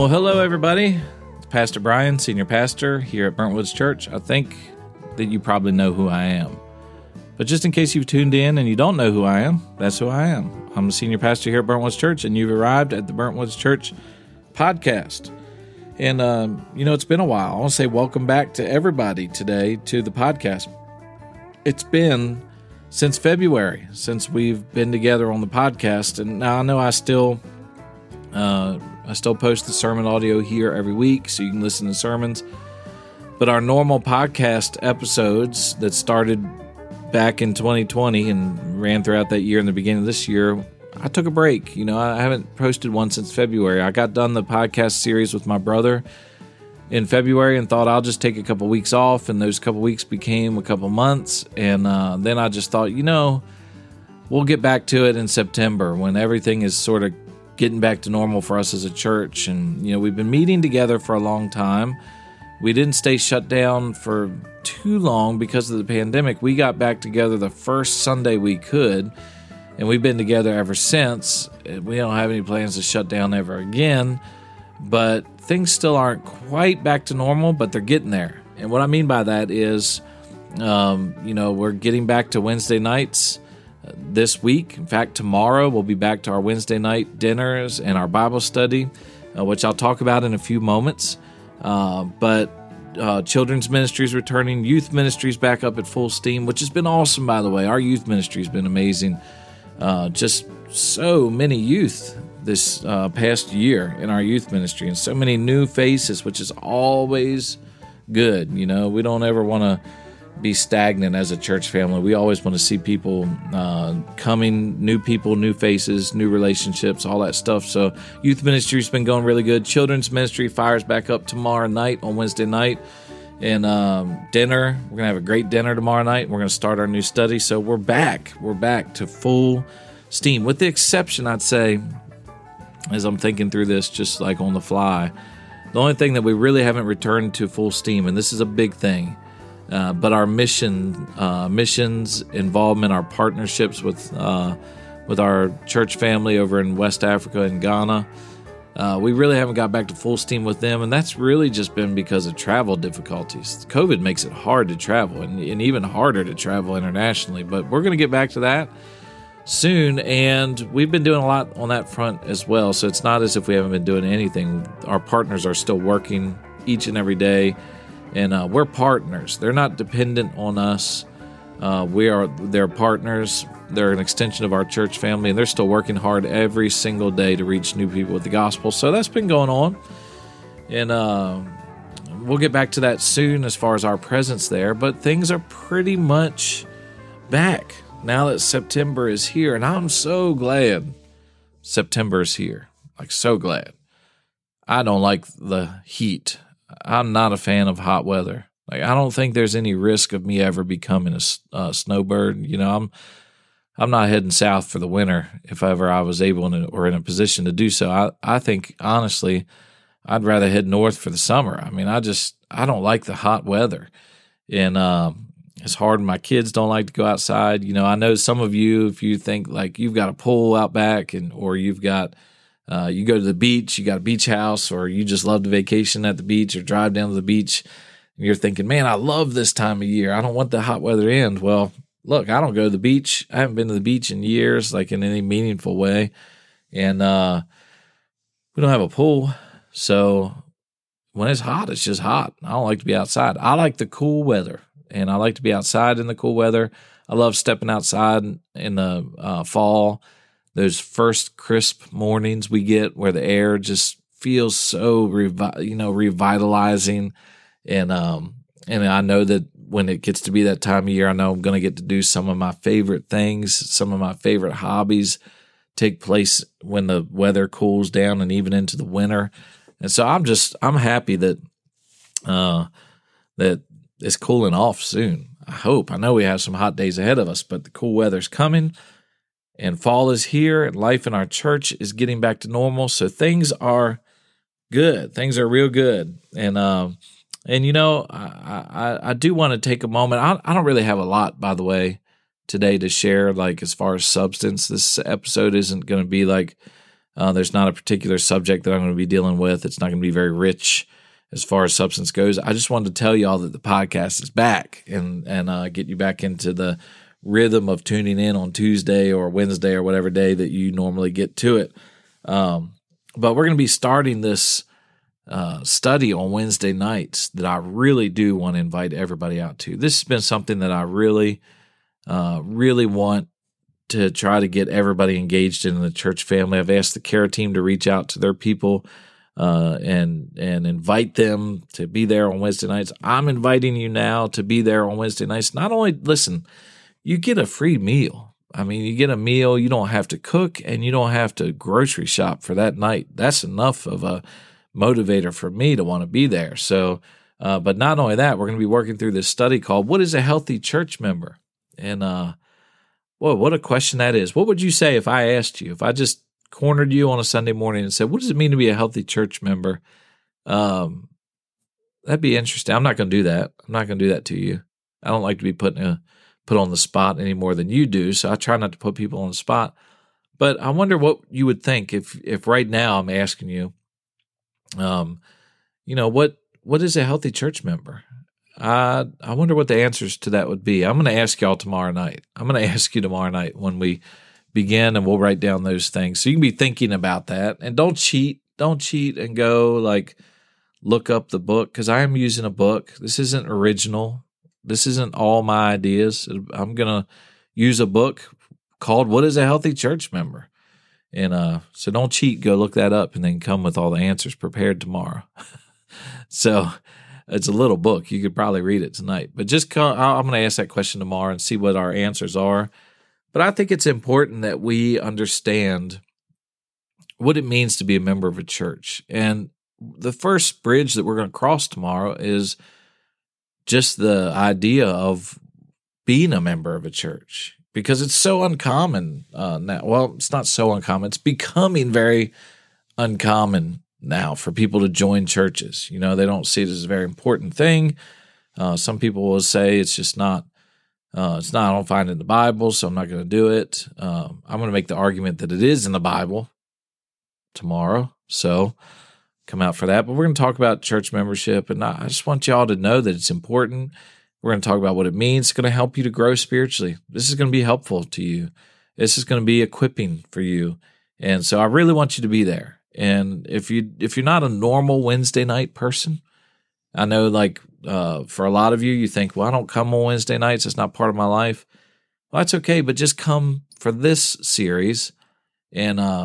Well, hello, everybody. It's Pastor Brian, Senior Pastor here at Burntwoods Church. I think that you probably know who I am. But just in case you've tuned in and you don't know who I am, that's who I am. I'm a Senior Pastor here at Burntwoods Church, and you've arrived at the Burntwoods Church podcast. And, it's been a while. I want to say welcome back to everybody today to the podcast. It's been since February, since we've been together on the podcast. And now I know I still post the sermon audio here every week, so you can listen to sermons. But our normal podcast episodes that started back in 2020 and ran throughout that year and the beginning of this year, I took a break. I haven't posted one since February. I got done the podcast series with my brother in February and thought I'll just take a couple weeks off, and those couple weeks became a couple months. And then I just thought, we'll get back to it in September when everything is sort of getting back to normal for us as a church. And, we've been meeting together for a long time. We didn't stay shut down for too long because of the pandemic. We got back together the first Sunday we could, and we've been together ever since. We don't have any plans to shut down ever again, but things still aren't quite back to normal, but they're getting there. And what I mean by that is, we're getting back to Wednesday nights this week. In fact, tomorrow we'll be back to our Wednesday night dinners and our Bible study, which I'll talk about in a few moments. But children's ministry is returning, youth ministry is back up at full steam, which has been awesome, by the way. Our youth ministry has been amazing. Just so many youth this past year in our youth ministry, and so many new faces, which is always good. We don't ever want to be stagnant as a church family. We always want to see people coming, new people, new faces, new relationships, all that stuff. So youth ministry's been going really good. Children's ministry fires back up tomorrow night on Wednesday night. And dinner, we're going to have a great dinner tomorrow night. We're going to start our new study. So we're back. We're back to full steam, with the exception, I'd say, as I'm thinking through this just like on the fly, the only thing that we really haven't returned to full steam, and this is a big thing, but our missions involvement, our partnerships with our church family over in West Africa and Ghana, we really haven't got back to full steam with them, and that's really just been because of travel difficulties. COVID makes it hard to travel, and even harder to travel internationally. But we're going to get back to that soon, and we've been doing a lot on that front as well. So it's not as if we haven't been doing anything. Our partners are still working each and every day. And we're partners. They're not dependent on us. We are their partners. They're an extension of our church family, and they're still working hard every single day to reach new people with the gospel. So that's been going on. And we'll get back to that soon as far as our presence there. But things are pretty much back now that September is here. And I'm so glad September is here. Like, so glad. I don't like the heat. I'm not a fan of hot weather. Like, I don't think there's any risk of me ever becoming a snowbird. I'm not heading south for the winter if ever I was able to, or in a position to do so. I think, honestly, I'd rather head north for the summer. I mean, I don't like the hot weather. And it's hard. My kids don't like to go outside. I know some of you, if you think like you've got a pool out back, and or you've got you go to the beach, you got a beach house, or you just love to vacation at the beach or drive down to the beach, and you're thinking, man, I love this time of year. I don't want the hot weather to end. Well, look, I don't go to the beach. I haven't been to the beach in years, like in any meaningful way. And we don't have a pool. So when it's hot, it's just hot. I don't like to be outside. I like the cool weather, and I like to be outside in the cool weather. I love stepping outside in the fall. Those first crisp mornings we get where the air just feels so revitalizing. And I know that when it gets to be that time of year, I know I'm going to get to do some of my favorite things. Some of my favorite hobbies take place when the weather cools down and even into the winter. And so I'm happy that it's cooling off soon. I hope. I know we have some hot days ahead of us, but the cool weather's coming. And fall is here, and life in our church is getting back to normal. So things are good. Things are real good. And, I do want to take a moment. I don't really have a lot, by the way, today to share, like as far as substance. This episode isn't going to be like There's not a particular subject that I'm going to be dealing with. It's not going to be very rich as far as substance goes. I just wanted to tell you all that the podcast is back and get you back into the rhythm of tuning in on Tuesday or Wednesday or whatever day that you normally get to it. But we're going to be starting this study on Wednesday nights that I really do want to invite everybody out to. This has been something that I really want to try to get everybody engaged in the church family. I've asked the care team to reach out to their people and invite them to be there on Wednesday nights. I'm inviting you now to be there on Wednesday nights. Not only, listen, you get a free meal. I mean, you get a meal, you don't have to cook, and you don't have to grocery shop for that night. That's enough of a motivator for me to want to be there. So, but not only that, we're going to be working through this study called What is a Healthy Church Member? And, whoa, what a question that is. What would you say if I asked you, if I just cornered you on a Sunday morning and said, what does it mean to be a healthy church member? That'd be interesting. I'm not going to do that. I'm not going to do that to you. I don't like to be put on the spot any more than you do, so I try not to put people on the spot. But I wonder what you would think if right now I'm asking you, what is a healthy church member? I wonder what the answers to that would be. I'm going to ask y'all tomorrow night. I'm going to ask you tomorrow night when we begin, and we'll write down those things. So you can be thinking about that. And don't cheat. Don't cheat and go look up the book, because I am using a book. This isn't original. This isn't all my ideas. I'm going to use a book called What is a Healthy Church Member? And so don't cheat. Go look that up and then come with all the answers prepared tomorrow. So it's a little book. You could probably read it tonight. But just come, I'm going to ask that question tomorrow and see what our answers are. But I think it's important that we understand what it means to be a member of a church. And the first bridge that we're going to cross tomorrow is just the idea of being a member of a church, because it's so uncommon now. Well, it's not so uncommon. It's becoming very uncommon now for people to join churches. You know, they don't see it as a very important thing. Some people will say it's just not. I don't find it in the Bible, so I'm not going to do it. I'm going to make the argument that it is in the Bible tomorrow. So come out for that. But we're going to talk about church membership, and I just want y'all to know that it's important. We're going to talk about what it means. It's going to help you to grow spiritually. This is going to be helpful to you. This is going to be equipping for you. And so I really want you to be there. And if you're not a normal Wednesday night person, I know for a lot of you, you think, well, I don't come on Wednesday nights. It's not part of my life. Well, that's okay, but just come for this series and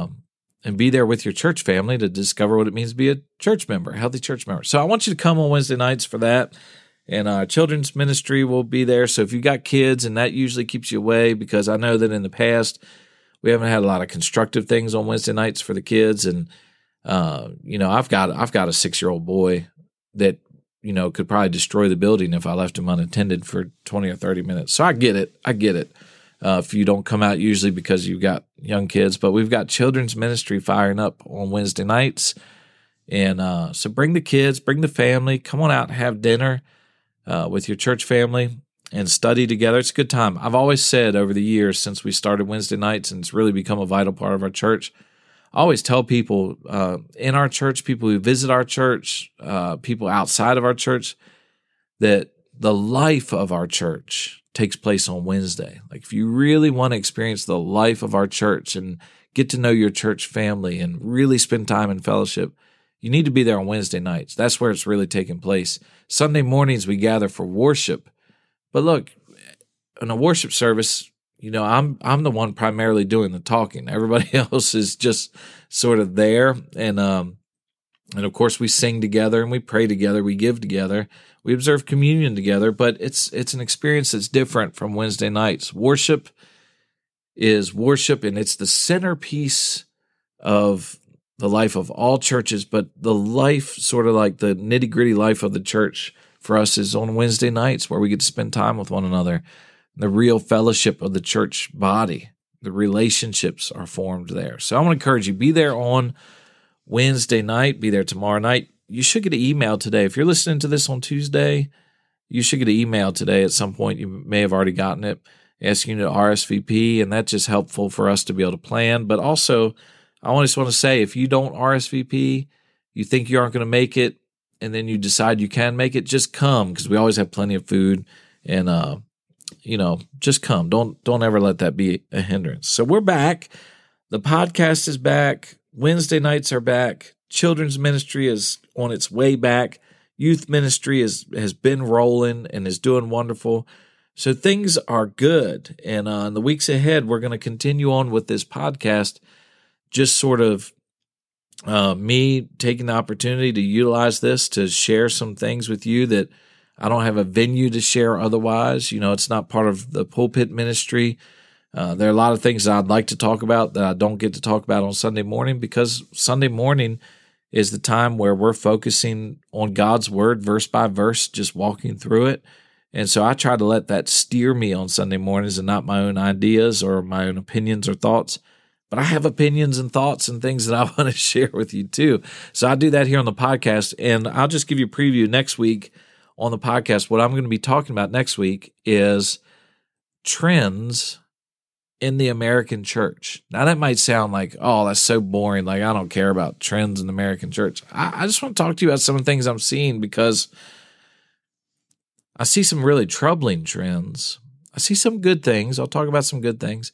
be there with your church family to discover what it means to be a church member, a healthy church member. So I want you to come on Wednesday nights for that, and our children's ministry will be there. So if you've got kids, and that usually keeps you away, because I know that in the past we haven't had a lot of constructive things on Wednesday nights for the kids. And I've got a 6-year-old boy that could probably destroy the building if I left him unattended for 20 or 30 minutes. So I get it. If you don't come out usually because you've got young kids, but we've got children's ministry firing up on Wednesday nights. And so bring the kids, bring the family, come on out and have dinner with your church family and study together. It's a good time. I've always said over the years since we started Wednesday nights, and it's really become a vital part of our church, I always tell people in our church, people who visit our church, people outside of our church, that the life of our church takes place on Wednesday. If you really want to experience the life of our church and get to know your church family and really spend time in fellowship, you need to be there on Wednesday nights. That's where it's really taking place. Sunday mornings, we gather for worship. But look, in a worship service, I'm the one primarily doing the talking. Everybody else is just sort of there. And of course, we sing together and we pray together. We give together. We observe communion together. But it's an experience that's different from Wednesday nights. Worship is worship, and it's the centerpiece of the life of all churches. But the life, sort of like the nitty-gritty life of the church for us, is on Wednesday nights, where we get to spend time with one another. The real fellowship of the church body, the relationships are formed there. So I want to encourage you, be there on Wednesday night, be there tomorrow night. You should get an email today. If you're listening to this on Tuesday, you should get an email today at some point. You may have already gotten it, asking you to RSVP, and that's just helpful for us to be able to plan. But also, I just want to say, if you don't RSVP, you think you aren't going to make it, and then you decide you can make it, just come, because we always have plenty of food, and just come. Don't ever let that be a hindrance. So we're back. The podcast is back. Wednesday nights are back. Children's ministry is on its way back. Youth ministry has been rolling and is doing wonderful. So things are good. And in the weeks ahead, we're going to continue on with this podcast, just sort of me taking the opportunity to utilize this to share some things with you that I don't have a venue to share otherwise. You know, it's not part of the pulpit ministry. There are a lot of things that I'd like to talk about that I don't get to talk about on Sunday morning, because Sunday morning is the time where we're focusing on God's Word verse by verse, just walking through it. And so I try to let that steer me on Sunday mornings and not my own ideas or my own opinions or thoughts. But I have opinions and thoughts and things that I want to share with you too. So I do that here on the podcast, and I'll just give you a preview next week on the podcast. What I'm going to be talking about next week is trends in the American church. Now, that might sound like, oh, that's so boring. Like, I don't care about trends in the American church. I just want to talk to you about some of the things I'm seeing, because I see some really troubling trends. I see some good things. I'll talk about some good things.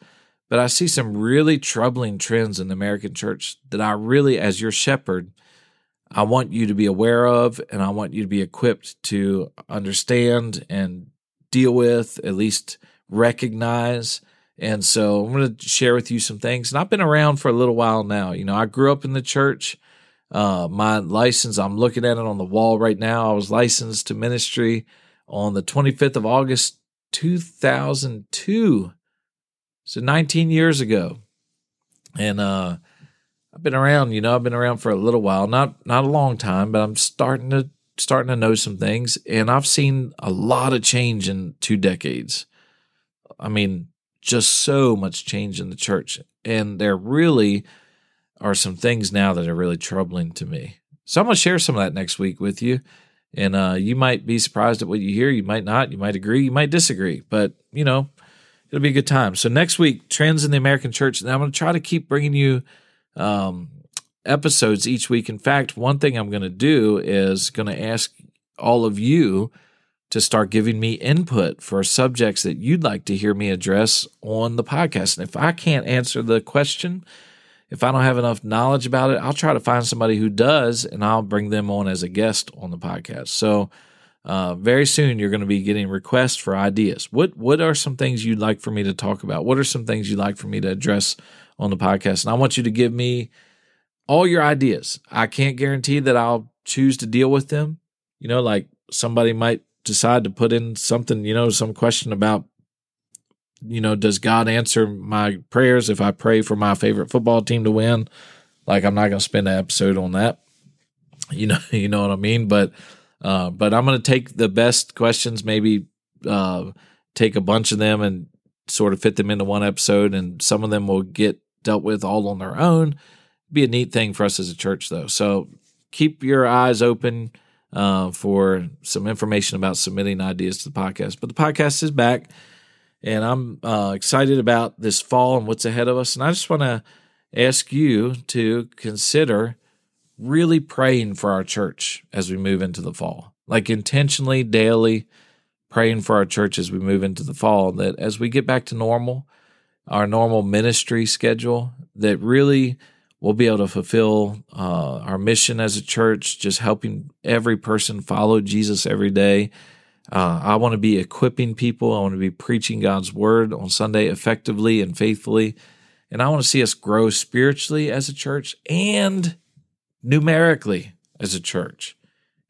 But I see some really troubling trends in the American church that I really, as your shepherd, I want you to be aware of, and I want you to be equipped to understand and deal with, at least recognize. And so I'm going to share with you some things. And I've been around for a little while now. You know, I grew up in the church. My license, I'm looking at it on the wall right now. I was licensed to ministry on the 25th of August, 2002. So 19 years ago, and I've been around. You know, I've been around for a little while, not a long time, but I'm starting to know some things, and I've seen a lot of change in 2 decades. I mean, just so much change in the church, and there really are some things now that are really troubling to me. So I'm going to share some of that next week with you. And you might be surprised at what you hear. You might not. You might agree. You might disagree. But you know, it'll be a good time. So next week, trends in the American church. And I'm going to try to keep bringing you episodes each week. In fact, one thing I'm going to do is going to ask all of you to start giving me input for subjects that you'd like to hear me address on the podcast. And if I can't answer the question, if I don't have enough knowledge about it, I'll try to find somebody who does, and I'll bring them on as a guest on the podcast. So very soon, you're going to be getting requests for ideas. What are some things you'd like for me to talk about? What are some things you'd like for me to address on the podcast? And I want you to give me all your ideas. I can't guarantee that I'll choose to deal with them. You know, like somebody might decide to put in something, you know, some question about, you know, does God answer my prayers if I pray for my favorite football team to win? Like, I'm not going to spend an episode on that. You know what I mean? But I'm going to take the best questions, maybe take a bunch of them and sort of fit them into one episode, and some of them will get dealt with all on their own. It'd be a neat thing for us as a church, though. So keep your eyes open for some information about submitting ideas to the podcast. But the podcast is back, and I'm excited about this fall and what's ahead of us. And I just want to ask you to consider really praying for our church as we move into the fall, like intentionally, daily praying for our church as we move into the fall, that as we get back to normal, our normal ministry schedule, that really we'll be able to fulfill our mission as a church, just helping every person follow Jesus every day. I want to be equipping people. I want to be preaching God's Word on Sunday effectively and faithfully. And I want to see us grow spiritually as a church and numerically as a church.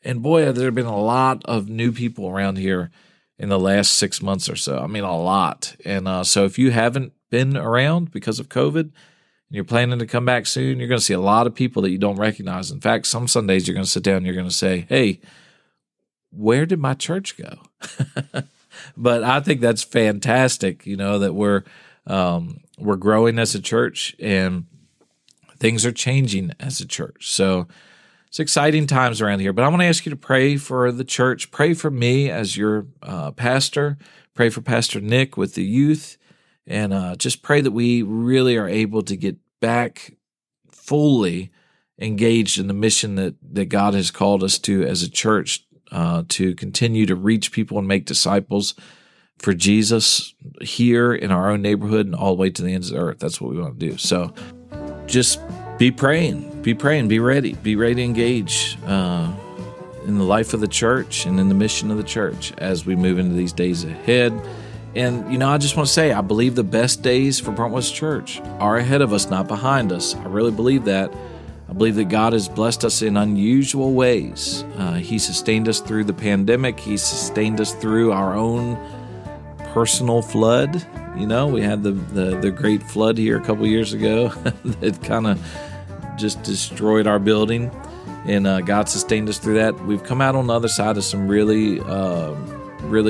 And boy, there have been a lot of new people around here in the last 6 months or so. I mean, a lot. And so if you haven't been around because of COVID and you're planning to come back soon, you're going to see a lot of people that you don't recognize. In fact, some Sundays you're going to sit down and you're going to say, hey, where did my church go? But I think that's fantastic, you know, that we're growing as a church, and things are changing as a church. So it's exciting times around here. But I want to ask you to pray for the church. Pray for me as your pastor. Pray for Pastor Nick with the youth. And just pray that we really are able to get back fully engaged in the mission that God has called us to as a church, to continue to reach people and make disciples for Jesus here in our own neighborhood and all the way to the ends of the earth. That's what we want to do. So just be praying, be ready to engage in the life of the church and in the mission of the church as we move into these days ahead. And, I just want to say, I believe the best days for Burntwoods Church are ahead of us, not behind us. I really believe that. I believe that God has blessed us in unusual ways. He sustained us through the pandemic. He sustained us through our own personal flood. We had the great flood here a couple years ago that kind of just destroyed our building. And God sustained us through that. We've come out on the other side of some really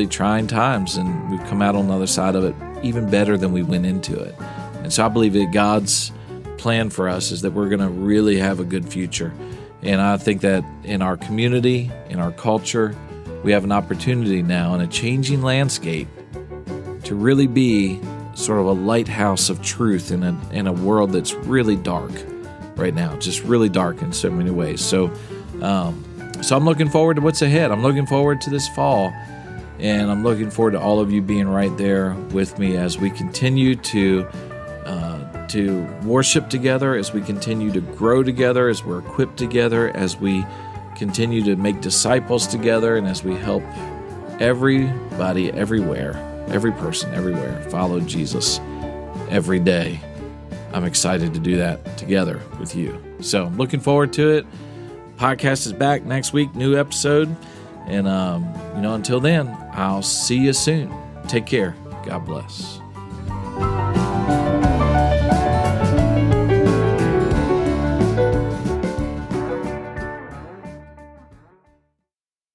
trying times, and we've come out on the other side of it even better than we went into it. And so I believe that God's plan for us is that we're going to really have a good future. And I think that in our community, in our culture, we have an opportunity now in a changing landscape to really be sort of a lighthouse of truth in a world that's really dark right now, just really dark in so many ways. So I'm looking forward to what's ahead. I'm looking forward to this fall. And I'm looking forward to all of you being right there with me as we continue to worship together, as we continue to grow together, as we're equipped together, as we continue to make disciples together, and as we help everybody everywhere, every person everywhere, follow Jesus every day. I'm excited to do that together with you. So I'm looking forward to it. Podcast is back next week, new episode. And, until then, I'll see you soon. Take care. God bless.